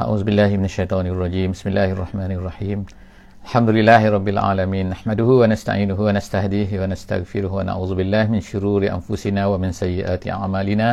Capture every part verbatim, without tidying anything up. أعوذ بالله من الشيطان الرجيم بسم الله الرحمن الرحيم الحمد لله رب العالمين نحمده ونستعينه ونستهديه ونستغفره ونعوذ بالله من شرور أنفسنا ومن سيئات أعمالنا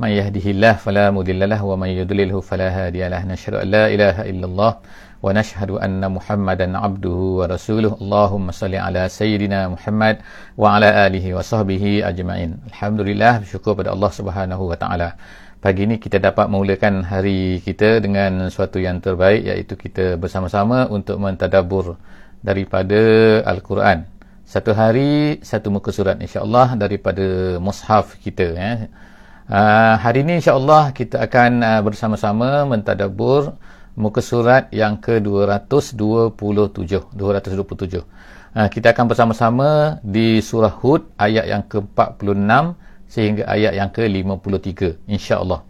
من يهده الله فلا مضل له ومن يضلله فلا هادي له نشهد أن لا إله إلا الله ونشهد أن محمدا عبده ورسوله اللهم صل على سيدنا محمد وعلى آله وصحبه أجمعين الحمد لله bersyukur pada Allah Subhanahu wa taala. Pagi ini kita dapat memulakan hari kita dengan sesuatu yang terbaik, iaitu kita bersama-sama untuk mentadabbur daripada Al-Quran. Satu hari, satu muka surat insya-Allah daripada mushaf kita. Ya. Uh, hari ini insya-Allah kita akan uh, bersama-sama mentadabbur muka surat yang ke dua ratus dua puluh tujuh. dua ratus dua puluh tujuh. Uh, kita akan bersama-sama di surah Hud ayat yang ke empat puluh enam sehingga ayat yang ke lima puluh tiga insya-Allah.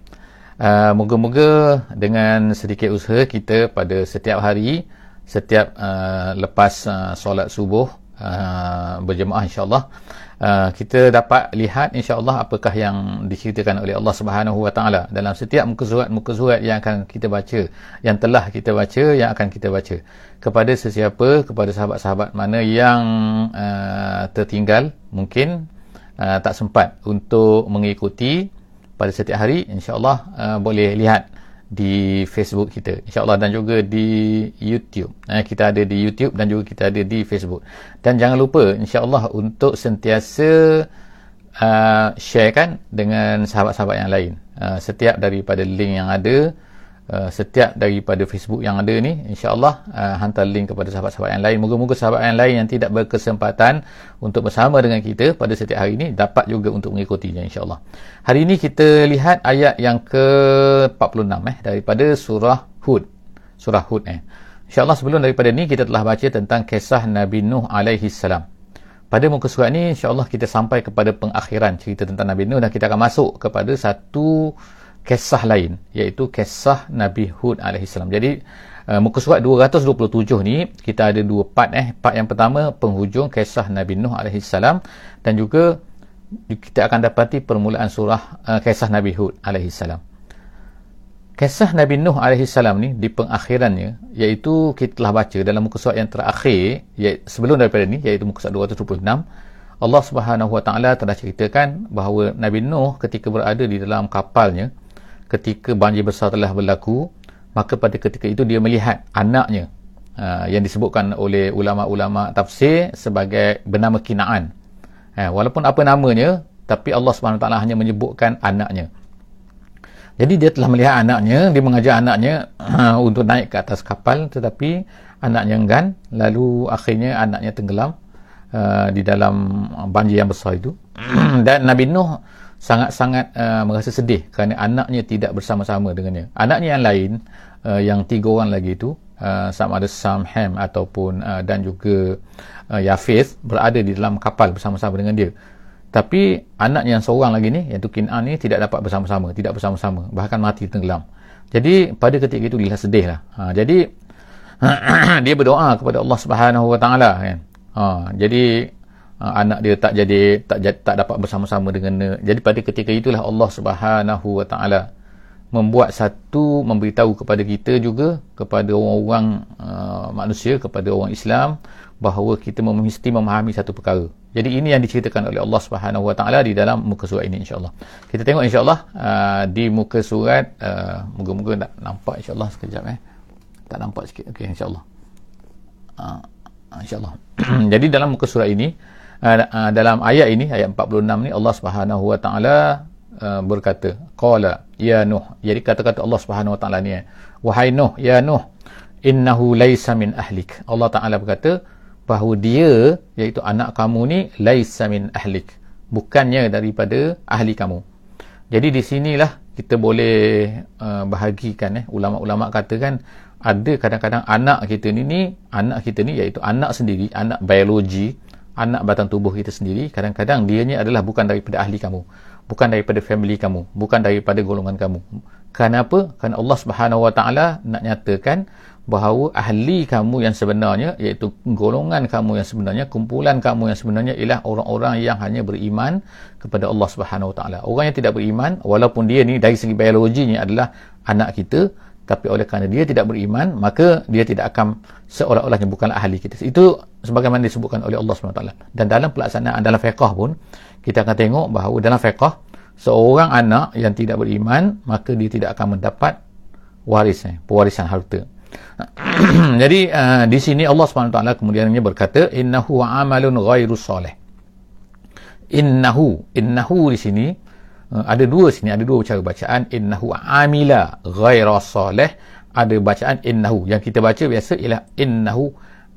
Uh, moga-moga dengan sedikit usaha kita pada setiap hari, setiap uh, lepas uh, solat subuh uh, berjemaah insya-Allah, uh, kita dapat lihat insya-Allah apakah yang diceritakan oleh Allah Subhanahu wa taala dalam setiap muka surat-muka surat yang akan kita baca, yang telah kita baca, yang akan kita baca. Kepada sesiapa, kepada sahabat-sahabat mana yang uh, tertinggal mungkin Uh, tak sempat untuk mengikuti pada setiap hari, insya-Allah uh, boleh lihat di Facebook kita insya-Allah dan juga di YouTube. Uh, kita ada di YouTube dan juga kita ada di Facebook. Dan jangan lupa insya-Allah untuk sentiasa uh, sharekan dengan sahabat-sahabat yang lain. Uh, setiap daripada link yang ada, uh, setiap daripada Facebook yang ada ni, insya-Allah uh, hantar link kepada sahabat-sahabat yang lain. Moga-moga sahabat yang lain yang tidak berkesempatan untuk bersama dengan kita pada setiap hari ini dapat juga untuk mengikutinya insya-Allah. Hari ini kita lihat ayat yang ke empat puluh enam eh daripada surah Hud. Surah Hud eh. Insya-Allah sebelum daripada ni kita telah baca tentang kisah Nabi Nuh alaihi salam. Pada muka surat ni insya-Allah kita sampai kepada pengakhiran cerita tentang Nabi Nuh dan kita akan masuk kepada satu kisah lain, iaitu kisah Nabi Hud alaihi salam. Jadi Uh, muka surat dua ratus dua puluh tujuh ni kita ada dua part eh. Part yang pertama penghujung kisah Nabi Nuh alaihi salam, dan juga kita akan dapati permulaan surah uh, kisah Nabi Hud alaihi salam. Kisah Nabi Nuh alaihi salam ni di pengakhirannya, iaitu kita telah baca dalam muka surat yang terakhir, iaitu sebelum daripada ni, iaitu muka surat dua ratus dua puluh enam. Allah Subhanahu wa taala telah ceritakan bahawa Nabi Nuh ketika berada di dalam kapalnya, ketika banjir besar telah berlaku, maka pada ketika itu dia melihat anaknya uh, yang disebutkan oleh ulama-ulama tafsir sebagai bernama Kinaan. Uh, walaupun apa namanya, tapi Allah subhanahu wa taala hanya menyebutkan anaknya. Jadi dia telah melihat anaknya, dia mengajar anaknya uh, untuk naik ke atas kapal, tetapi anaknya enggan, lalu akhirnya anaknya tenggelam uh, di dalam banjir yang besar itu. Dan Nabi Nuh sangat-sangat uh, merasa sedih kerana anaknya tidak bersama-sama dengannya. Anaknya yang lain, uh, yang tiga orang lagi itu, uh, sama ada Sam, Ham ataupun uh, dan juga uh, Yafis berada di dalam kapal bersama-sama dengan dia. Tapi anaknya yang seorang lagi ni, iaitu Kin'an ni, tidak dapat bersama-sama, tidak bersama-sama, bahkan mati tenggelam. Jadi pada ketika itu dia sedih lah. Ha, jadi dia berdoa kepada Allah Subhanahu wa taala kan. Ha, jadi anak dia tak jadi tak tak dapat bersama-sama dengan. Jadi pada ketika itulah Allah Subhanahu wa taala membuat satu memberitahu kepada kita juga, kepada orang-orang uh, manusia, kepada orang Islam, bahawa kita mesti memahami satu perkara. Jadi ini yang diceritakan oleh Allah Subhanahu wa taala di dalam muka surat ini insya-Allah. Kita tengok insya-Allah uh, di muka surat uh, moga-moga tak nampak insya-Allah sekejap eh. Tak nampak sikit. Okey insya-Allah. Uh, insya-Allah. Jadi dalam muka surat ini, Uh, uh, dalam ayat ini, ayat empat puluh enam ni, Allah Subhanahu wa taala uh, berkata, qala ya Nuh. Jadi kata-kata Allah Subhanahu wa taala ni, wahai Nuh, ya Nuh, innahu laisa min ahlik. Allah taala berkata bahawa dia, iaitu anak kamu ni, laisa min ahlik, bukannya daripada ahli kamu. Jadi di sinilah kita boleh uh, bahagikan eh ulama-ulama katakan ada kadang-kadang anak kita ni ni anak kita ni iaitu anak sendiri, anak biologi, anak batang tubuh kita sendiri, kadang-kadang dianya adalah bukan daripada ahli kamu, bukan daripada family kamu, bukan daripada golongan kamu. Kenapa? Kerana Allah Subhanahu wa taala nak nyatakan bahawa ahli kamu yang sebenarnya, iaitu golongan kamu yang sebenarnya, kumpulan kamu yang sebenarnya, ialah orang-orang yang hanya beriman kepada Allah Subhanahu wa taala. Orang yang tidak beriman, walaupun dia ni dari segi biologinya adalah anak kita, Tapi oleh kerana dia tidak beriman, maka dia tidak akan seolah-olahnya bukanlah ahli kita. Itu sebagaimana disebutkan oleh Allah subhanahu wa taala. Dan dalam pelaksanaan dalam fiqah pun, kita akan tengok bahawa dalam fiqah, seorang anak yang tidak beriman, maka dia tidak akan mendapat waris, pewarisan harta. Jadi, uh, di sini Allah subhanahu wa taala kemudiannya berkata, Innahu amalun ghairu soleh. Innahu, innahu di sini, ada dua sini, ada dua cara bacaan. Innahu amila ghaira salih. Ada bacaan innahu. Yang kita baca biasa ialah innahu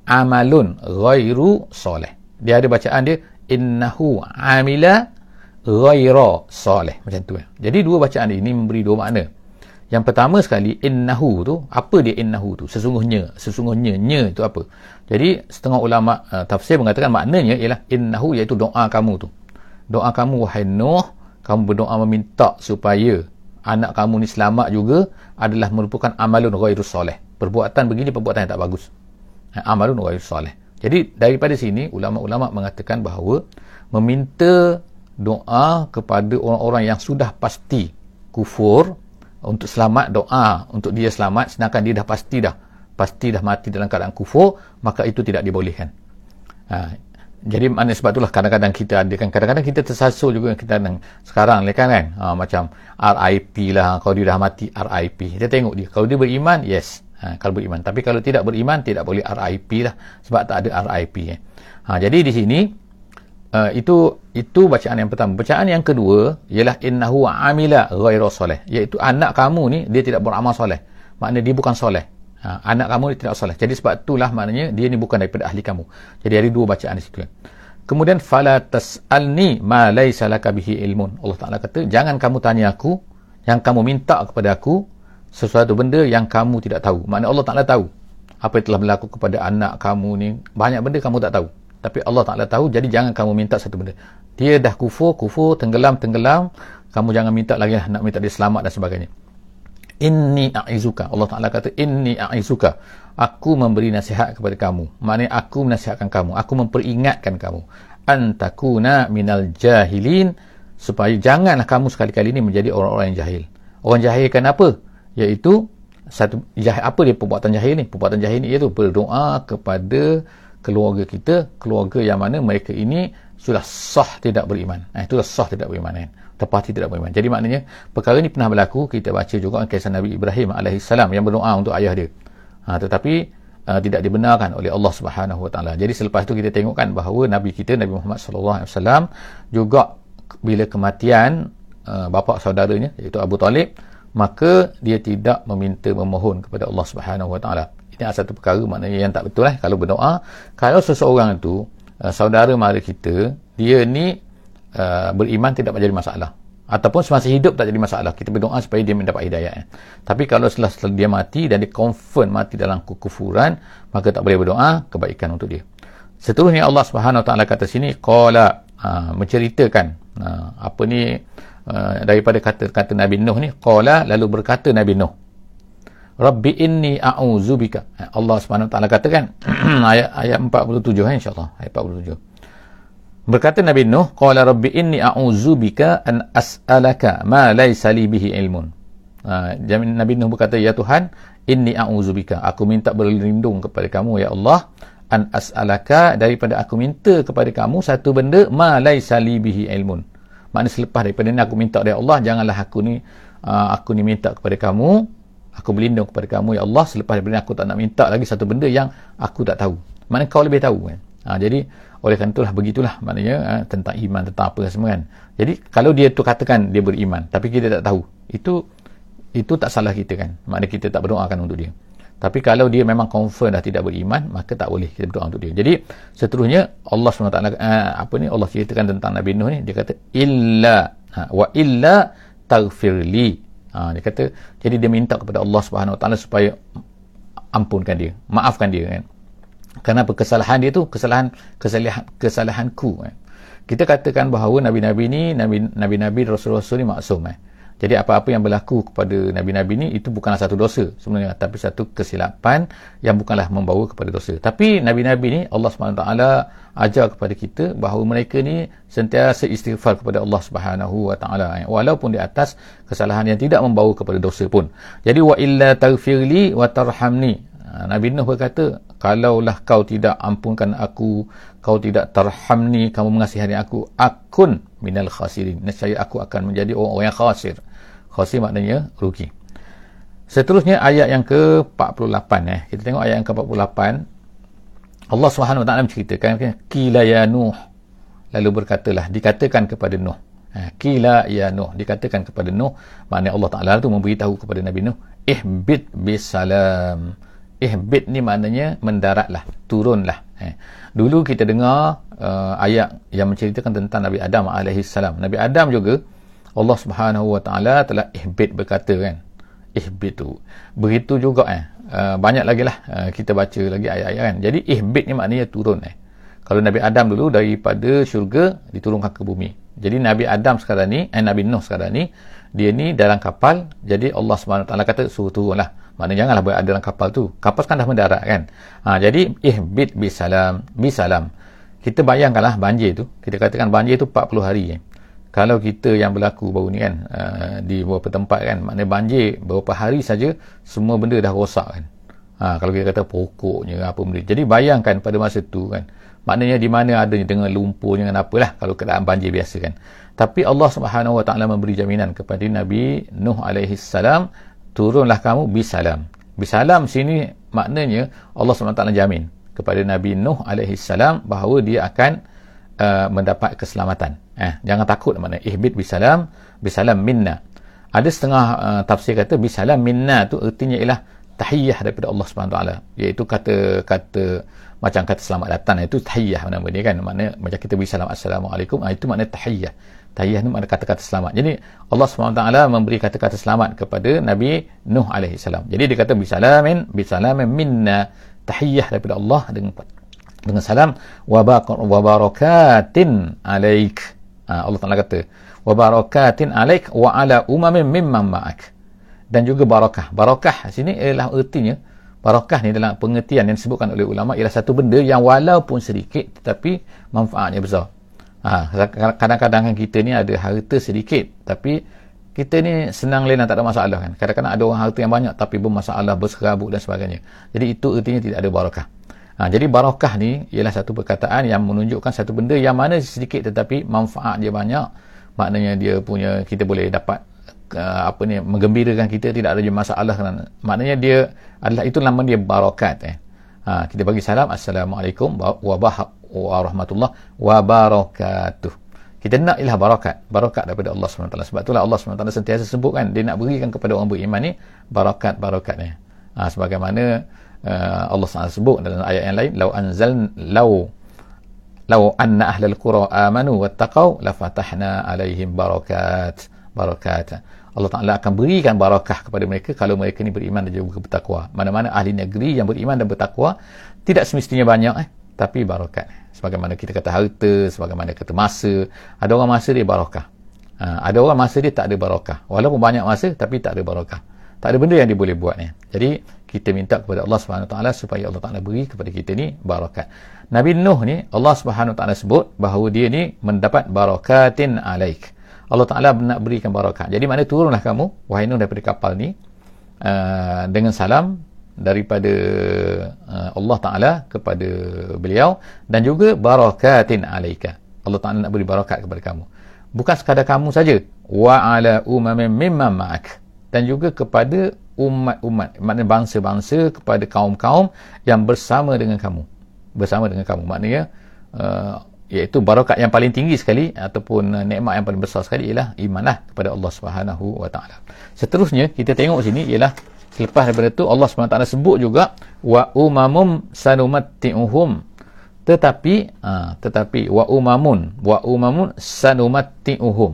amalun ghairu salih. Dia ada bacaan dia innahu amila ghaira salih. Macam tu. Eh? Jadi dua bacaan ini memberi dua makna. Yang pertama sekali, innahu tu, apa dia innahu tu? Sesungguhnya, sesungguhnya, nya itu apa? Jadi setengah ulama uh, tafsir mengatakan maknanya ialah innahu, iaitu doa kamu tu. Doa kamu wahai Nuh, kamu berdoa meminta supaya anak kamu ni selamat juga adalah merupakan amalun ghairus soleh. Perbuatan begini, perbuatan yang tak bagus. Amalun ghairus soleh. Jadi daripada sini ulama-ulama mengatakan bahawa meminta doa kepada orang-orang yang sudah pasti kufur untuk selamat, doa untuk dia selamat, sedangkan dia dah pasti dah pasti dah mati dalam keadaan kufur, maka itu tidak dibolehkan. Ha, jadi maknanya sebab itulah kadang-kadang kita ada kan, kadang-kadang kita tersasul juga kita sekarang ni kan kan ha, macam R I P lah, kalau dia dah mati R I P, kita tengok dia kalau dia beriman, yes, ha, kalau beriman, tapi kalau tidak beriman tidak boleh R I P lah, sebab tak ada R I P eh. Ha, jadi di sini uh, itu itu bacaan yang pertama. Bacaan yang kedua ialah innahu amila ghairu soleh, iaitu anak kamu ni dia tidak beramal soleh, maknanya dia bukan soleh. Ha, anak kamu ni tidak soleh. Jadi sebab itulah maknanya dia ni bukan daripada ahli kamu. Jadi ada dua bacaan di situ. Kemudian fala tas'alni ma laysa laka bihi ilmun. Allah Taala kata, jangan kamu tanya aku yang kamu minta kepada aku sesuatu benda yang kamu tidak tahu. Maknanya Allah Taala tahu apa yang telah berlaku kepada anak kamu ni. Banyak benda kamu tak tahu, tapi Allah Taala tahu. Jadi jangan kamu minta satu benda. Dia dah kufur, kufur, tenggelam, tenggelam. Kamu jangan minta lagi lah, nak minta dia selamat dan sebagainya. Inni a'izuka, Allah Ta'ala kata inni a'izuka, aku memberi nasihat kepada kamu, maknanya aku menasihatkan kamu, aku memperingatkan kamu, antakuna minal jahilin, supaya janganlah kamu sekali-kali ini menjadi orang-orang yang jahil. Orang jahil kenapa? Iaitu satu, jahil, apa dia perbuatan jahil ni? Perbuatan jahil ni iaitu berdoa kepada keluarga kita, keluarga yang mana mereka ini sudah sah tidak beriman. Nah, itulah sah tidak beriman kan, tepati tidak beriman. Jadi maknanya perkara ini pernah berlaku. Kita baca juga kisah Nabi Ibrahim alaihissalam yang berdoa untuk ayah dia. Ha, tetapi uh, tidak dibenarkan oleh Allah Subhanahu Wa Taala. Jadi selepas itu kita tengokkan bahawa Nabi kita Nabi Muhammad sallallahu alaihi wasallam juga bila kematian uh, bapa saudaranya iaitu Abu Talib, maka dia tidak meminta memohon kepada Allah Subhanahu Wa Taala. Ini adalah satu perkara maknanya yang tak betul eh, kalau berdoa. Kalau seseorang itu uh, saudara mara kita, dia ni Uh, beriman tidak menjadi masalah, ataupun semasa hidup tak jadi masalah, kita berdoa supaya dia mendapat hidayah eh. Tapi kalau setelah, setelah dia mati dan dia confirm mati dalam kekufuran, maka tak boleh berdoa kebaikan untuk dia. Seterusnya Allah subhanahu wa taala kata sini qala, uh, menceritakan uh, apa ni uh, daripada kata-kata Nabi Nuh ni, qala, lalu berkata Nabi Nuh, Rabbi inni a'uzubika, Allah subhanahu wa taala katakan ayat, ayat empat puluh tujuh eh, insyaAllah ayat empat puluh tujuh. Berkata Nabi Nuh, qala rabbi inni a'udzubika an as'alaka ma laysa li bihi ilmun. Ha, Nabi Nuh berkata, ya Tuhan, inni a'udzubika, aku minta berlindung kepada kamu ya Allah, an as'alaka, daripada aku minta kepada kamu satu benda, ma laysa li bihi ilmun. Maknanya selepas daripada ni aku minta dari Allah, janganlah aku ni aku ni minta kepada kamu, aku berlindung kepada kamu ya Allah, selepas daripada ni aku tak nak minta lagi satu benda yang aku tak tahu. Maknanya kau lebih tahu kan. Ha, jadi oleh kerana itulah begitulah maknanya ha, tentang iman, tentang apa semua kan. Jadi kalau dia tu katakan dia beriman tapi kita tak tahu, itu itu tak salah kita kan, maknanya kita tak berdoakan untuk dia. Tapi kalau dia memang confirm dah tidak beriman, maka tak boleh kita berdoa untuk dia. Jadi seterusnya Allah subhanahu wa taala ha, apa ni Allah ceritakan tentang Nabi Nuh ni, dia kata illa ha, wa illa taghfirli, ha, dia kata, jadi dia minta kepada Allah subhanahu wa taala supaya ampunkan dia, maafkan dia kan. Kenapa? Kesalahan dia tu, kesalahan kesalahan kesalahanku. Kita katakan bahawa nabi-nabi ni, nabi-nabi, rasul-rasul ni maksum. Jadi apa-apa yang berlaku kepada Nabi-Nabi ni, itu bukanlah satu dosa sebenarnya, tapi satu kesilapan yang bukanlah membawa kepada dosa. Tapi Nabi-Nabi ni Allah subhanahu wa taala ajar kepada kita bahawa mereka ni sentiasa istighfar kepada Allah subhanahu wa taala, walaupun di atas kesalahan yang tidak membawa kepada dosa pun. Jadi wa illa taghfirli wa tarhamni. Nabi Nuh berkata, kalaulah kau tidak ampunkan aku, kau tidak tarhamni, kamu mengasihani aku, akun minal khasirin, nescaya aku akan menjadi orang-orang yang khasir. Khasir maknanya rugi. Seterusnya ayat yang ke empat puluh lapan, eh. Kita tengok ayat yang ke empat puluh lapan. Allah subhanahu wa taala menceritakan, Qila ya Nuh, lalu berkatalah, dikatakan kepada Nuh. Qila ya Nuh, dikatakan kepada Nuh, maknanya Allah Ta'ala tu memberitahu kepada Nabi Nuh, ihbit bisalam. Ihbit ni maknanya mendaratlah, turunlah. Eh. Dulu kita dengar uh, ayat yang menceritakan tentang Nabi Adam alaihissalam. Nabi Adam juga, Allah subhanahu wa taala telah ihbit berkata kan. Ihbit tu. Begitu juga eh. Uh, banyak lagi lah uh, kita baca lagi ayat-ayat kan. Jadi ihbit ni maknanya turun. Eh. Kalau Nabi Adam dulu daripada syurga diturunkan ke bumi. Jadi Nabi Adam sekarang ni, eh, Nabi Nuh sekarang ni, dia ni dalam kapal. Jadi Allah subhanahu wa taala kata suruh turunlah. Maknanya janganlah berada dalam kapal tu. Kapal kan dah mendarat kan. Ha, jadi ihbit bisalam. Bisalam. Kita bayangkanlah banjir tu. Kita katakan banjir tu empat puluh hari. Kalau kita yang berlaku baru ni kan. Uh, di beberapa tempat kan. Maknanya banjir beberapa hari saja semua benda dah rosak kan. Ha, kalau kita kata pokoknya apa benda. Jadi bayangkan pada masa tu kan. Maknanya di mana adanya dengan lumpur dengan apalah. Kalau keadaan banjir biasa kan. Tapi Allah subhanahu wa taala memberi jaminan kepada Nabi Nuh alaihissalam. Turunlah kamu bisalam. Bisalam sini maknanya Allah subhanahu wa taala jamin kepada Nabi Nuh alaihissalam bahawa dia akan uh, mendapat keselamatan. Eh, jangan takut maknanya. Ihbit bisalam, bisalam minna. Ada setengah uh, tafsir kata bisalam minna tu ertinya ialah tahiyah daripada Allah subhanahu wa taala. Iaitu kata-kata macam kata selamat datang. Itu tahiyah nama dia kan. Maknanya macam kita bisalam assalamualaikum. Ha, itu maknanya tahiyah. Tahiyah ni ada kata-kata selamat. Jadi Allah subhanahu wa taala memberi kata-kata selamat kepada Nabi Nuh alaihissalam. Jadi dia kata bisalamin, bisalamin minna, tahiyah daripada Allah dengan dengan salam, wabarakatin alaik. Ha, Allah Ta'ala kata wabarakatin alaik wa ala umamin mimman ma'ak. Dan juga barakah. Barakah sini ialah ertinya, barakah ni dalam pengertian yang disebutkan oleh ulama ialah satu benda yang walaupun sedikit tetapi manfaatnya besar. Ha, kadang-kadang kan kita ni ada harta sedikit tapi kita ni senang lena, tak ada masalah kan. Kadang-kadang ada orang harta yang banyak tapi bermasalah, berserabut dan sebagainya. Jadi itu ertinya tidak ada barakah. Ha, jadi barakah ni ialah satu perkataan yang menunjukkan satu benda yang mana sedikit tetapi manfaat dia banyak. Maknanya dia punya, kita boleh dapat uh, apa ni, menggembirakan kita, tidak ada masalah kan. Maknanya dia adalah, itu nama dia barakat. eh. Ha, kita bagi salam assalamualaikum wabarakatuh wa rahmatullah wa barakatuh. Kita nak ialah barakat, barakat daripada Allah subhanahu wa taala. Sebab itulah Allah subhanahu wa taala sentiasa sebut kan, dia nak berikan kepada orang beriman ni barakat-barakat ni. Ha, sebagaimana uh, Allah subhanahu wa taala sebut dalam ayat yang lain, law anzalna law law anna ahlal qura amanu wattaqau la fatahna alaihim barakat barakat. Allah Ta'ala akan berikan barakah kepada mereka kalau mereka ni beriman dan juga bertakwa. Mana-mana ahli negeri yang beriman dan bertakwa tidak semestinya banyak eh tapi barakat. Sebagaimana kita kata harta, sebagaimana kata masa, ada orang masa dia barakah, ha, ada orang masa dia tak ada barakah, walaupun banyak masa tapi tak ada barakah, tak ada benda yang dia boleh buat ni. Jadi kita minta kepada Allah subhanahu wa taala supaya Allah Ta'ala beri kepada kita ni barakat. Nabi Nuh ni Allah subhanahu wa taala sebut bahawa dia ni mendapat barakatin alaik. Allah Ta'ala nak berikan barakah. Jadi maknanya turunlah kamu wahai Nuh daripada kapal ni uh, dengan salam daripada uh, Allah Ta'ala kepada beliau, dan juga barakatin alaika. Allah Ta'ala nak beri barakat kepada kamu, bukan sekadar kamu saja, wa ala umamin mimman ma'ak, dan juga kepada umat-umat, maknanya bangsa-bangsa, kepada kaum-kaum yang bersama dengan kamu, bersama dengan kamu maknanya uh, iaitu barakat yang paling tinggi sekali ataupun nikmat yang paling besar sekali ialah imanlah kepada Allah Subhanahu wa taala. Seterusnya kita tengok sini ialah selepas daripada tu Allah Subhanahu wa taala sebut juga wa umamum sanumatti'uhum, tetapi ha, tetapi wa umamun wa umamun sanumatti'uhum,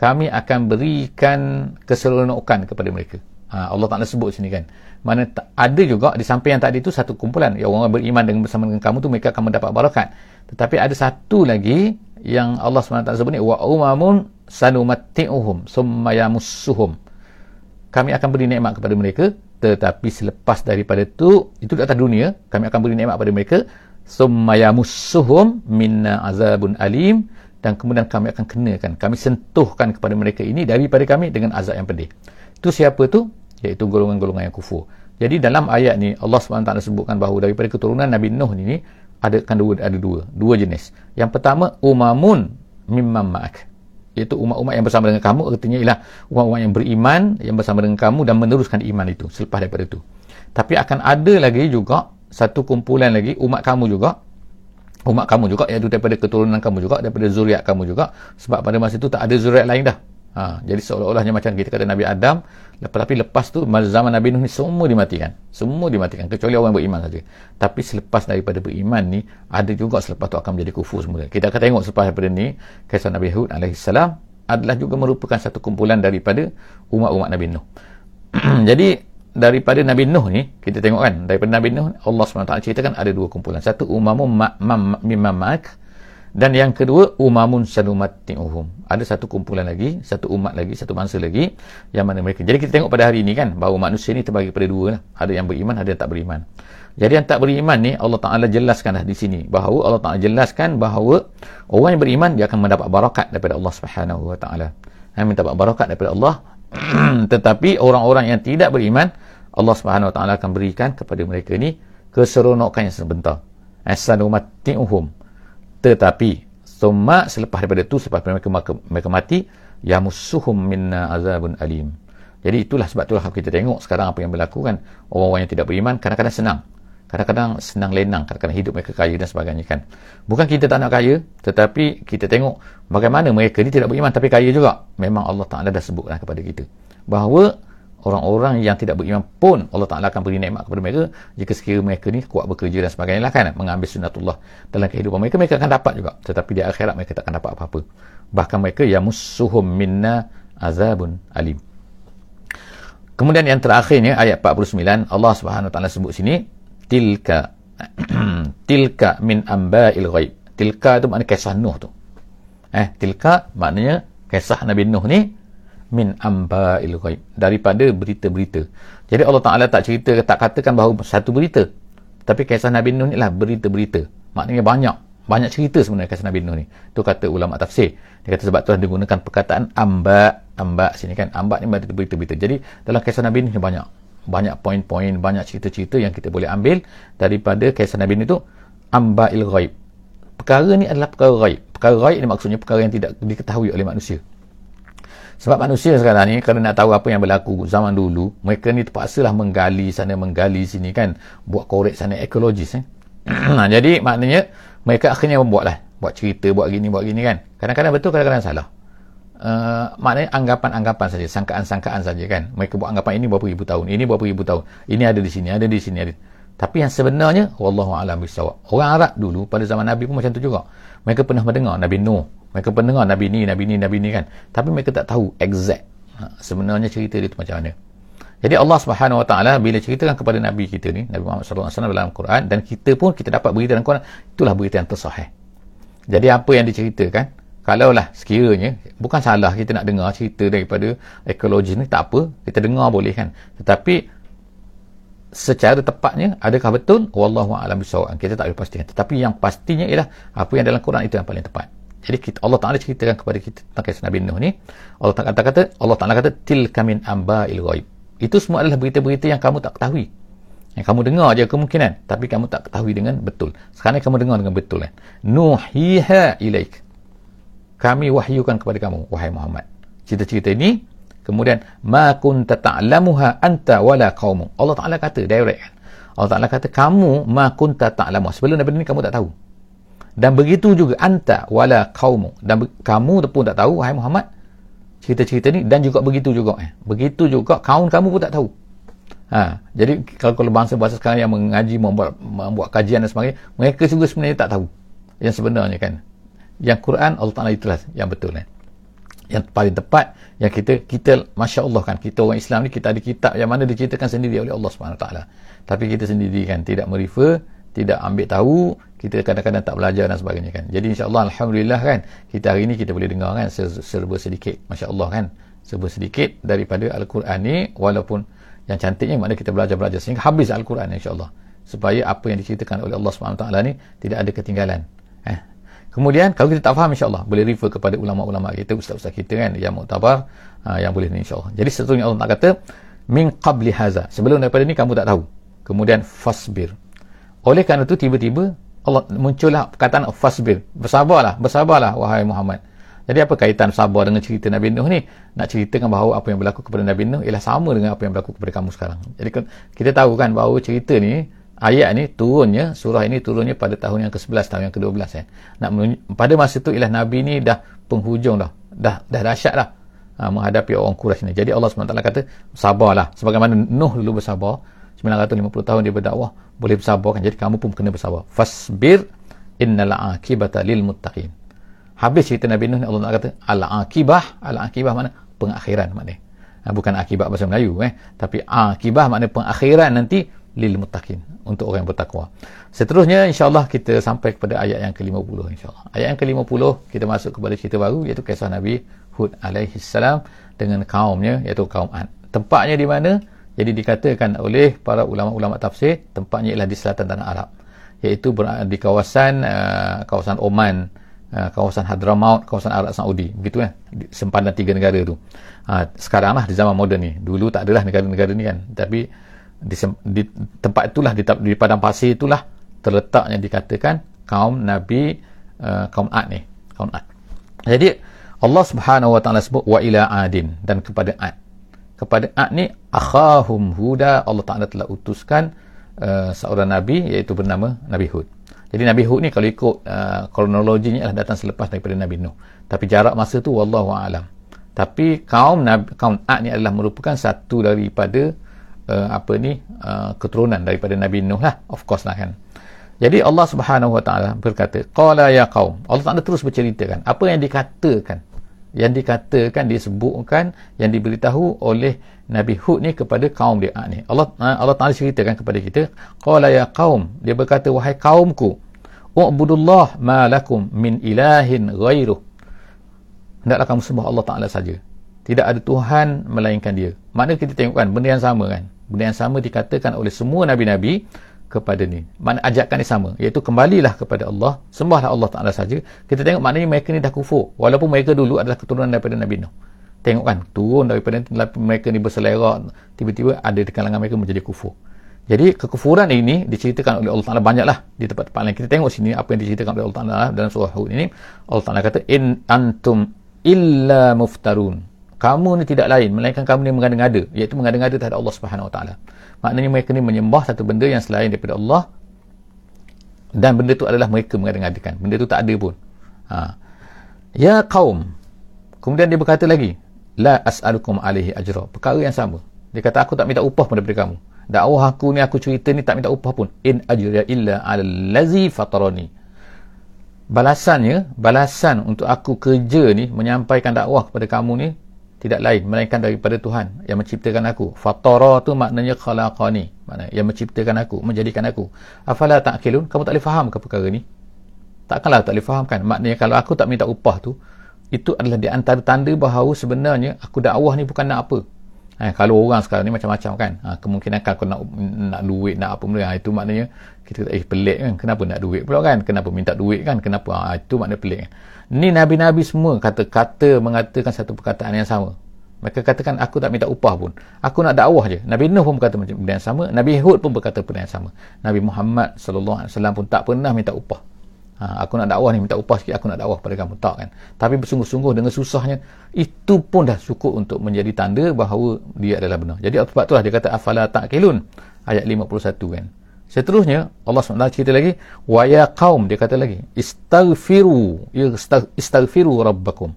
kami akan berikan keseronokan kepada mereka. Ha, Allah Ta'ala sebut sini kan, mana ada juga di samping yang tadi tu satu kumpulan yang orang beriman dengan bersama dengan kamu tu mereka akan mendapat barakat, tetapi ada satu lagi yang Allah subhanahu wa taala sebut ni wa umamun sanumatti'uhum summa yamussuhum, kami akan beri nikmat kepada mereka, tetapi selepas daripada itu, itu di atas dunia, kami akan beri nikmat kepada mereka, summa yamussuhum minna azabun alim, dan kemudian kami akan kenakan, kami sentuhkan kepada mereka ini daripada kami dengan azab yang pedih. Itu siapa tu? Iaitu golongan-golongan yang kufur. Jadi dalam ayat ni Allah subhanahu wa taala sebutkan bahawa daripada keturunan Nabi Nuh ni ada kandungan ada dua, dua jenis. Yang pertama umamun mimman ma'ak, iaitu umat-umat yang bersama dengan kamu, artinya ialah umat-umat yang beriman yang bersama dengan kamu dan meneruskan iman itu selepas daripada itu. Tapi akan ada lagi juga satu kumpulan lagi umat kamu juga, umat kamu juga, iaitu daripada keturunan kamu juga, daripada zuriat kamu juga, sebab pada masa itu tak ada zuriat lain dah. Ha, jadi seolah-olahnya macam kita kata Nabi Adam, tapi lepas tu zaman Nabi Nuh ni semua dimatikan, semua dimatikan kecuali orang beriman saja. Tapi selepas daripada beriman ni ada juga selepas tu akan menjadi kufur semula. Kita akan tengok selepas daripada ni kisah Nabi Hud alaihissalam adalah juga merupakan satu kumpulan daripada umat-umat Nabi Nuh. Jadi daripada Nabi Nuh ni kita tengok kan, daripada Nabi Nuh Allah subhanahu wa taala ceritakan ada dua kumpulan, satu umamun mimamak dan yang kedua umamun sanumatti'uhum, ada satu kumpulan lagi, satu umat lagi, satu bangsa lagi yang mana mereka. Jadi kita tengok pada hari ni kan bahawa manusia ni terbagi kepada dua lah, ada yang beriman, ada yang tak beriman. Jadi yang tak beriman ni Allah Ta'ala jelaskan dah di sini bahawa Allah Ta'ala jelaskan bahawa orang yang beriman dia akan mendapat barakat daripada Allah subhanahu wa taala, dia mendapat barakat daripada Allah. Tetapi orang-orang yang tidak beriman Allah Subhanahu Wa Taala akan berikan kepada mereka ni keseronokan yang sebentar, asanumatti'uhum, tetapi summa selepas daripada itu, selepas mereka mereka mati, yamussuhum minna azabun alim. Jadi itulah sebab itulah kita tengok sekarang apa yang berlaku kan, orang-orang yang tidak beriman kadang-kadang senang, kadang-kadang senang lenang, kadang-kadang hidup mereka kaya dan sebagainya kan. Bukan kita tak nak kaya, tetapi kita tengok bagaimana mereka ni tidak beriman tapi kaya juga. Memang Allah Ta'ala dah sebutkan kepada kita bahawa orang-orang yang tidak beriman pun Allah Ta'ala akan beri nikmat kepada mereka jika sekiranya mereka ni kuat bekerja dan sebagainya lah kan, mengambil sunnatullah dalam kehidupan mereka, mereka akan dapat juga. Tetapi di akhirat mereka tak akan dapat apa-apa, bahkan mereka yamussuhum minna azabun alim. Kemudian yang terakhirnya ayat empat puluh sembilan Allah Subhanahu Wa Ta'ala sebut sini, tilka tilka min amba'il ghaib. Tilka tu maknanya kisah Nuh tu, eh tilka maknanya kisah Nabi Nuh ni, min amba'il ghaib, daripada berita-berita. Jadi Allah Ta'ala tak cerita, tak katakan bahawa satu berita, tapi kisah Nabi Nuh ni lah berita-berita, maknanya banyak banyak cerita sebenarnya kisah Nabi Nuh ni. Tu kata ulama tafsir, dia kata sebab tu dia gunakan perkataan amba, amba sini kan, amba ni berita-berita. Jadi dalam kisah Nabi Nuh ni banyak banyak poin-poin, banyak cerita-cerita yang kita boleh ambil daripada kisah Nabi Nuh tu. Amba'il ghaib, perkara ni adalah perkara ghaib. Perkara ghaib ni maksudnya perkara yang tidak diketahui oleh manusia. Sebab manusia sekarang ni kalau nak tahu apa yang berlaku zaman dulu, mereka ni terpaksalah menggali sana menggali sini kan, buat korek sana, ekologis eh. Jadi maknanya mereka akhirnya membuat lah, buat cerita, buat gini, buat gini kan. Kadang-kadang betul, kadang-kadang salah. Uh, maknanya anggapan-anggapan saja, sangkaan-sangkaan saja kan. Mereka buat anggapan ini berapa ribu tahun, ini berapa ribu tahun, ini ada di sini, ada di sini, ada. Tapi yang sebenarnya wallahu a'lam bissawab. Orang Arab dulu pada zaman Nabi pun macam tu juga. Mereka pernah mendengar Nabi Nuh, mereka pernah dengar Nabi ni, Nabi ni, Nabi ni kan. Tapi mereka tak tahu exact ha, sebenarnya cerita dia tu macam mana. Jadi Allah Subhanahu Wa Taala bila ceritakan kepada Nabi kita ni, Nabi Muhammad sallallahu alaihi wasallam dalam Quran, dan kita pun kita dapat berita dalam Quran, itulah berita yang tersahih. Jadi apa yang diceritakan, kalaulah sekiranya bukan salah kita nak dengar cerita daripada ekologis ni, tak apa, kita dengar boleh kan. Tetapi secara tepatnya adakah betul, wallahu a'lam bissawab, kita tak boleh pastikan. Tetapi yang pastinya ialah apa yang dalam Quran itu yang paling tepat. Jadi kita, Allah Ta'ala ceritakan kepada kita tentang kisah Nabi Nuh ni, Allah Ta'ala kata, Allah Ta'ala kata tilka min amba'il ghaib, itu semua adalah berita-berita yang kamu tak ketahui, yang kamu dengar je kemungkinan tapi kamu tak ketahui dengan betul. Sekarang kamu dengar dengan betul kan, nuhiha ilaik, kami wahyukan kepada kamu wahai Muhammad cerita-cerita ini. Kemudian ma kunta ta'lamuha anta wala qaumuk, Allah Ta'ala kata direct kan, Allah Ta'ala kata kamu ma kunta ta'lamu, sebelum daripada ini kamu tak tahu, dan begitu juga anta wala qaumuk, dan be- kamu pun tak tahu wahai Muhammad cerita-cerita ni, dan juga begitu juga eh. begitu juga kaum kamu pun tak tahu. Ha, jadi kalau, kalau bahasa-bahasa sekarang yang mengaji, membuat, membuat kajian dan sebagainya, mereka juga sebenarnya tak tahu yang sebenarnya kan. Yang Quran Allah Ta'ala itulah yang betul kan, yang paling tepat, yang kita kita Masya Allah kan, kita orang Islam ni kita ada kitab yang mana diceritakan sendiri oleh Allah Subhanahu Wa Ta'ala, tapi kita sendiri kan tidak merefer, tidak ambil tahu, kita kadang-kadang tak belajar dan sebagainya kan. Jadi insya-Allah alhamdulillah kan, kita hari ni kita boleh dengar kan serba sedikit. Masya-Allah kan. Serba sedikit daripada al-Quran ni, walaupun yang cantiknya maknanya kita belajar-belajar sehingga habis al-Quran insya-Allah. Supaya apa yang diceritakan oleh Allah Subhanahu Wa Taala ni tidak ada ketinggalan. Eh. Kemudian kalau kita tak faham insya-Allah boleh refer kepada ulama-ulama kita, ustaz-ustaz kita kan yang muktabar, ha, yang boleh ni insya-Allah. Jadi seterusnya Allah Taala kata min qabli haza, sebelum daripada ni kamu tak tahu. Kemudian fasbir. Oleh kerana itu tiba-tiba Allah muncullah perkataan fasbir, bersabarlah, bersabarlah wahai Muhammad. Jadi apa kaitan sabar dengan cerita Nabi Nuh ni? Nak ceritakan bahawa apa yang berlaku kepada Nabi Nuh ialah sama dengan apa yang berlaku kepada kamu sekarang. Jadi kita tahu kan bahawa cerita ni, ayat ni turunnya, surah ini turunnya pada tahun yang ke sebelas, tahun yang ke dua belas kan. Nak menunjuk, pada masa tu ialah Nabi ni dah penghujung dah, dah dah dahsyat dah ha, menghadapi orang Quraisy ni. Jadi Allah Subhanahu Wa Taala kata sabarlah, sebagaimana Nuh dulu bersabar sembilan ratus lima puluh tahun dia berdakwah, boleh bersabar kan. Jadi kamu pun kena bersabar. Fasbir innal aqibata lil muttaqin. Habis cerita Nabi Nuh ni Allah Taala kata al aqibah, al aqibah makna pengakhiran maknanya. Ha, bukan akibat bahasa Melayu eh, tapi aqibah makna pengakhiran nanti lil muttaqin, untuk orang yang bertakwa. Seterusnya insya-Allah kita sampai kepada ayat yang ke lima puluh insya-Allah. Ayat yang ke lima puluh kita masuk kepada cerita baru, iaitu kisah Nabi Hud alaihi salam dengan kaumnya, iaitu kaum Ad. Tempatnya di mana? Jadi dikatakan oleh para ulama-ulama tafsir, tempatnya ialah di selatan tanah Arab, iaitu berada di kawasan uh, kawasan Oman, uh, kawasan Hadramaut, kawasan Arab Saudi, begitu kan, di sempadan tiga negara tu. Uh, sekarang lah di zaman moden ni, dulu tak adalah negara-negara ni kan, tapi di, di tempat itulah, di, di padang pasir itulah terletaknya dikatakan kaum Nabi uh, kaum Ad ni, kaum Ad. Jadi Allah Subhanahu Wa Taala sebut wa ila adin, dan kepada Ad. Kepada Ad ni akhahum Huda, Allah Ta'ala telah utuskan uh, seorang Nabi iaitu bernama Nabi Hud. Jadi Nabi Hud ni kalau ikut uh, kronologinya adalah datang selepas daripada Nabi Nuh, tapi jarak masa tu wallahu'alam. Tapi kaum Nabi, kaum Ad ni adalah merupakan satu daripada uh, apa ni uh, keturunan daripada Nabi Nuh lah, of course lah kan. Jadi Allah Subhanahu Wa Ta'ala berkata qala ya qaum, Allah Ta'ala terus berceritakan apa yang dikatakan yang dikatakan, disebutkan, yang diberitahu oleh Nabi Hud ni kepada kaum dia ni. Allah Allah Ta'ala ceritakan kepada kita qala ya qaum, dia berkata wahai kaumku, ubudullah ma lakum min ilahin ghairuh, hendaklah kamu sembah Allah Ta'ala saja, tidak ada Tuhan melainkan dia. Maknanya kita tengok kan, benda yang sama kan, benda yang sama dikatakan oleh semua Nabi-Nabi kepada ni. Makna ajakan ni sama, iaitu kembalilah kepada Allah, sembahlah Allah Ta'ala saja. Kita tengok maknanya mereka ni dah kufur, walaupun mereka dulu adalah keturunan daripada Nabi Nuh. Tengok kan, turun daripada mereka ni berselerak, tiba-tiba ada di kalangan mereka menjadi kufur. Jadi kekufuran ini diceritakan oleh Allah Ta'ala banyaklah di tempat-tempat lain. Kita tengok sini apa yang diceritakan oleh Allah Ta'ala dalam surah Hud ini. Allah Ta'ala kata in antum illa muftarun, kamu ni tidak lain melainkan kamu ni mengada-ngada, iaitu mengada-ngada terhadap Allah Subhanahu Wa Taala. Maknanya mereka ni menyembah satu benda yang selain daripada Allah, dan benda tu adalah mereka mengada-ngadakan, benda tu tak ada pun. Ha. Ya qaum, kemudian dia berkata lagi la as'alukum alaihi ajra, perkara yang sama. Dia kata aku tak minta upah pun daripada kamu, dakwah aku ni, aku cerita ni tak minta upah pun. In ajriya illa 'alal ladzi fatarani, balasannya, balasan untuk aku kerja ni menyampaikan dakwah kepada kamu ni tidak lain melainkan daripada Tuhan yang menciptakan aku. Fatara tu maknanya khalaqani, maknanya yang menciptakan aku, menjadikan aku. Afala ta'qilun, kamu tak boleh faham ke perkara ni? Takkanlah tak boleh faham kan. Maknanya kalau aku tak minta upah tu, itu adalah di antara tanda bahawa sebenarnya aku dakwah ni bukan nak apa. Ha, kalau orang sekarang ni macam-macam kan, ha, kemungkinan kalau nak, nak duit, nak apa benda, ha, itu maknanya kita kata eh pelik kan, kenapa nak duit pula kan, kenapa minta duit kan, kenapa, ha, itu maknanya pelik kan. Ni Nabi-Nabi semua kata-kata mengatakan satu perkataan yang sama. Mereka katakan aku tak minta upah pun, aku nak dakwah je. Nabi Nuh pun berkata macam benda yang sama, Nabi Hud pun berkata benda yang sama, Nabi Muhammad sallallahu alaihi wasallam pun tak pernah minta upah. Ha, aku nak dakwah ni, minta upah sikit, aku nak dakwah pada kamu, tak kan. Tapi bersungguh-sungguh dengan susahnya, itu pun dah cukup untuk menjadi tanda bahawa dia adalah benar. Jadi sebab itulah dia kata afala ta'qilun, ayat lima puluh satu kan. Seterusnya Allah Subhanahu Wa Taala cerita lagi wa ya qaum, dia kata lagi istaghfiru, istaghfiru rabbakum,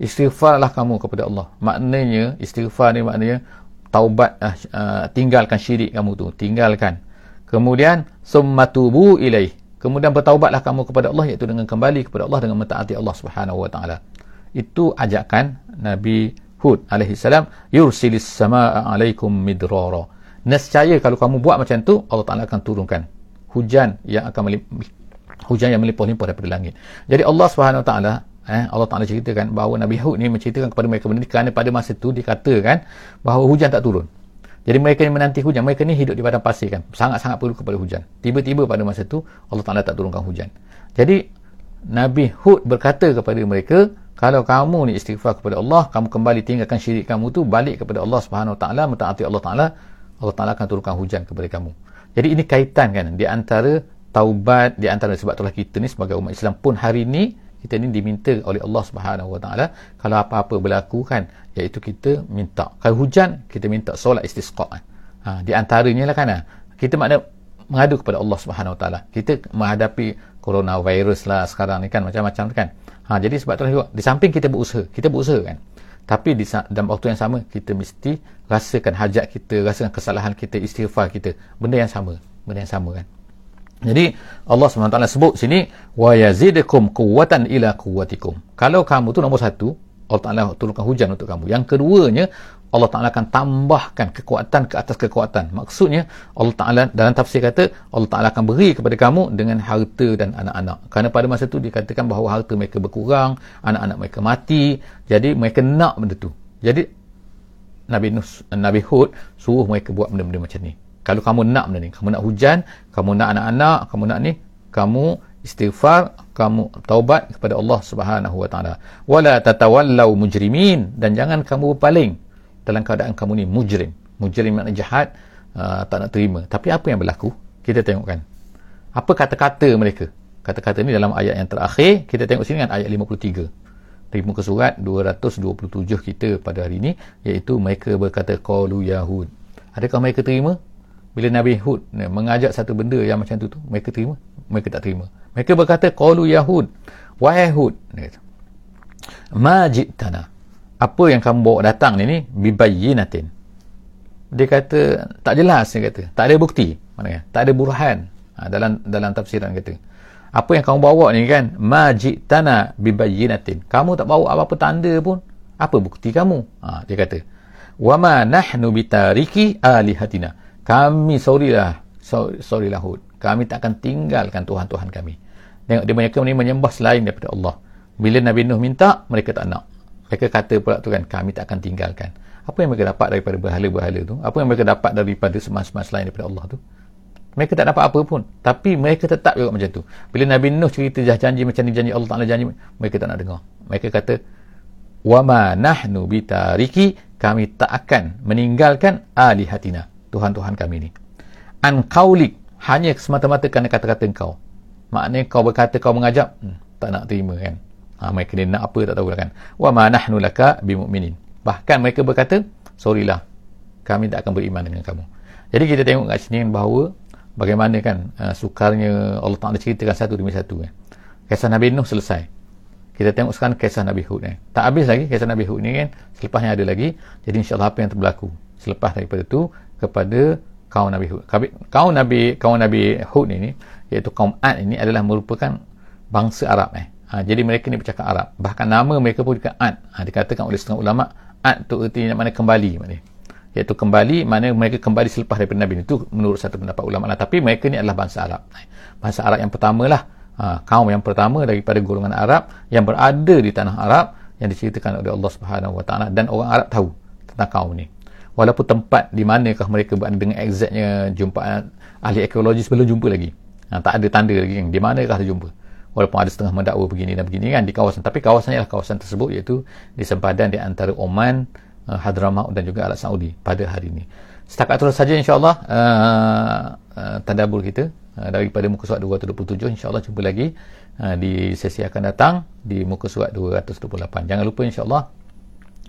istighfarlah kamu kepada Allah. Maknanya istighfar ni maknanya taubat, uh, tinggalkan syirik kamu tu, tinggalkan. Kemudian summa tubu ilaih, kemudian bertaubatlah kamu kepada Allah, iaitu dengan kembali kepada Allah dengan mentaati Allah Subhanahu Wa Taala. Itu ajakan Nabi Hud alaihi salam, yursilis samaa'a alaikum midrara, nescaya kalau kamu buat macam tu Allah Taala akan turunkan hujan yang akan melimpah, hujan yang melimpah-limpah daripada langit. Jadi Allah Subhanahu Wa Taala, eh, Allah Taala ceritakan bahawa Nabi Hud ni menceritakan kepada mereka benda ni kerana pada masa tu dikatakan bahawa hujan tak turun. Jadi mereka ni menanti hujan, mereka ni hidup di padang pasir kan, sangat-sangat perlu kepada hujan. Tiba-tiba pada masa tu Allah Taala tak turunkan hujan. Jadi Nabi Hud berkata kepada mereka, kalau kamu ni istighfar kepada Allah, kamu kembali tinggalkan syirik kamu tu, balik kepada Allah Subhanahu Wa Taala, mentaati Allah Taala, Allah Taala akan turunkan hujan kepada kamu. Jadi ini kaitan kan di antara taubat, di antara sebab itulah kita ni sebagai umat Islam pun hari ni kita ni diminta oleh Allah Subhanahu Wa Taala kalau apa-apa berlaku kan, iaitu kita minta. Kalau hujan kita minta solat istisqa. Ha, di antaranya lah kan, kita makna mengadu kepada Allah Subhanahu Wa Taala. Kita menghadapi coronavirus lah sekarang ni kan, macam-macam kan. Ha, jadi sebab itulah juga di samping kita berusaha, kita berusaha kan, tapi di, dalam waktu yang sama kita mesti rasakan hajat kita, rasakan kesalahan kita, istighfar kita, benda yang sama, benda yang sama kan. Jadi Allah Subhanahu Wa Taala sebut sini, wa yazidukum quwwatan ila quwwatikum. Kalau kamu tu nombor satu, Allah Taala turunkan hujan untuk kamu. Yang keduanya, Allah Taala akan tambahkan kekuatan ke atas kekuatan. Maksudnya Allah Taala dalam tafsir kata Allah Taala akan beri kepada kamu dengan harta dan anak-anak. Kerana pada masa tu dikatakan bahawa harta mereka berkurang, anak-anak mereka mati. Jadi mereka nak benda tu. Jadi Nabi Nuh, Nabi Hud suruh mereka buat benda-benda macam ni. Kalau kamu nak benda ni, kamu nak hujan, kamu nak anak-anak, kamu nak ni, kamu istighfar, kamu taubat kepada Allah Subhanahu Wa Taala. Wala tatawallau mujrimin, dan jangan kamu berpaling dalam keadaan kamu ni mujrim. Mujrim maknanya jahat, uh, tak nak terima. Tapi apa yang berlaku? Kita tengokkan apa kata-kata mereka. Kata-kata ni dalam ayat yang terakhir. Kita tengok sini kan, ayat lima puluh tiga dari muka surat dua ratus dua puluh tujuh kita pada hari ini, iaitu mereka berkata qalu ya Hud. Adakah mereka terima bila Nabi Hud mengajak satu benda yang macam tu tu? Mereka terima? Mereka tak terima. Mereka berkata qalu ya Hud, wahai Hud, ma jitana, apa yang kamu bawa datang ni ni, bibayyinatin. Dia kata tak jelas, dia kata tak ada bukti, maknanya tak ada burhan. Ha, dalam dalam tafsiran kata apa yang kamu bawa ni kan, majitana bibayyinatin, kamu tak bawa apa-apa tanda pun, apa bukti kamu? Ha, dia kata wama nahnu bitariki alihatina, kami sorrylah sorrylah Hud, kami tak akan tinggalkan Tuhan-Tuhan kami. Tengok dia, mereka ni menyembah selain daripada Allah. Bila Nabi Nuh minta, mereka tak nak. Mereka kata pula tu kan, kami tak akan tinggalkan. Apa yang mereka dapat daripada berhala-berhala tu? Apa yang mereka dapat daripada semasa-semasa selain daripada Allah tu? Mereka tak dapat apa pun. Tapi mereka tetap juga macam tu. Bila Nabi Nuh cerita janji macam ni, janji Allah Ta'ala janji, mereka tak nak dengar. Mereka kata, wama nahnu bitariki, kami tak akan meninggalkan alihatina, Tuhan-Tuhan kami ni. An qaulik, hanya semata-mata kerana kata-kata engkau. Maknanya kau berkata, kau mengajak, hmm, tak nak terima kan. Ha, mereka ni nak apa tak tahulah kan. Wa ma nahnu laka bimu'minin, bahkan mereka berkata sorry lah, kami tak akan beriman dengan kamu. Jadi kita tengok kat sini bahawa bagaimana kan, uh, sukarnya Allah Ta'ala ceritakan satu demi satu kan. Kisah Nabi Nuh selesai, kita tengok sekarang kisah Nabi Hud kan. Tak habis lagi kisah Nabi Hud ni kan, selepasnya ada lagi. Jadi insyaAllah apa yang berlaku selepas daripada tu kepada kaum Nabi Hud, kaum Nabi kaum Nabi Hud ni, iaitu kaum Ad ini adalah merupakan bangsa Arab eh. Ha, jadi mereka ni bercakap Arab. Bahkan nama mereka pun juga Ad. Ha, dikatakan oleh setengah ulama, Ad tu ertinya mana kembali maknanya. Iaitu kembali, mana mereka kembali selepas daripada Nabi ni. Itu menurut satu pendapat ulama lah. Tapi mereka ni adalah bangsa Arab. Bangsa Arab yang pertama lah. Ha, kaum yang pertama daripada golongan Arab yang berada di tanah Arab yang diceritakan oleh Allah Subhanahu Wa Taala, dan orang Arab tahu tentang kaum ni. Walaupun tempat di manakah mereka berada dengan exactnya, jumpaan ahli arkeologis belum jumpa lagi. Ha, tak ada tanda lagi di manakah terjumpa. Walaupun ada setengah mendakwa begini dan begini kan di kawasan, tapi kawasannya ialah kawasan tersebut, iaitu di sempadan di antara Oman, Hadramaut dan juga Arab Saudi pada hari ini. Setakat itu saja insya-Allah uh, uh, tadabbur kita uh, daripada muka surat dua ratus dua puluh tujuh. Insya-Allah jumpa lagi uh, di sesi akan datang di muka surat dua ratus dua puluh lapan. Jangan lupa insya-Allah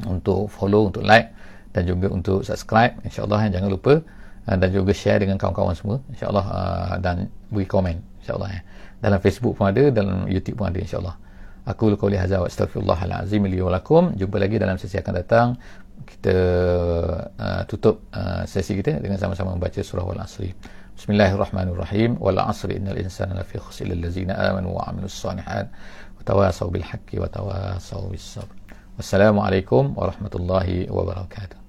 untuk follow, untuk like dan juga untuk subscribe insya-Allah. Jangan lupa uh, dan juga share dengan kawan-kawan semua insya-Allah, uh, dan beri komen insya-Allah. Eh. Dalam Facebook pun ada, dalam YouTube pun ada insya-Allah. Aku qouli hadza wa astaghfirullahal azim li wa lakum. Jumpa lagi dalam sesi akan datang. Kita uh, tutup uh, sesi kita dengan sama-sama membaca surah Al-Asri. Bismillahirrahmanirrahim. Wal 'asri innal insana lafi khusr lil ladzina amanu wa 'amilus solihat wa tawasaw bil haqqi wa tawasaw bis sabr. Wassalamualaikum warahmatullahi wabarakatuh.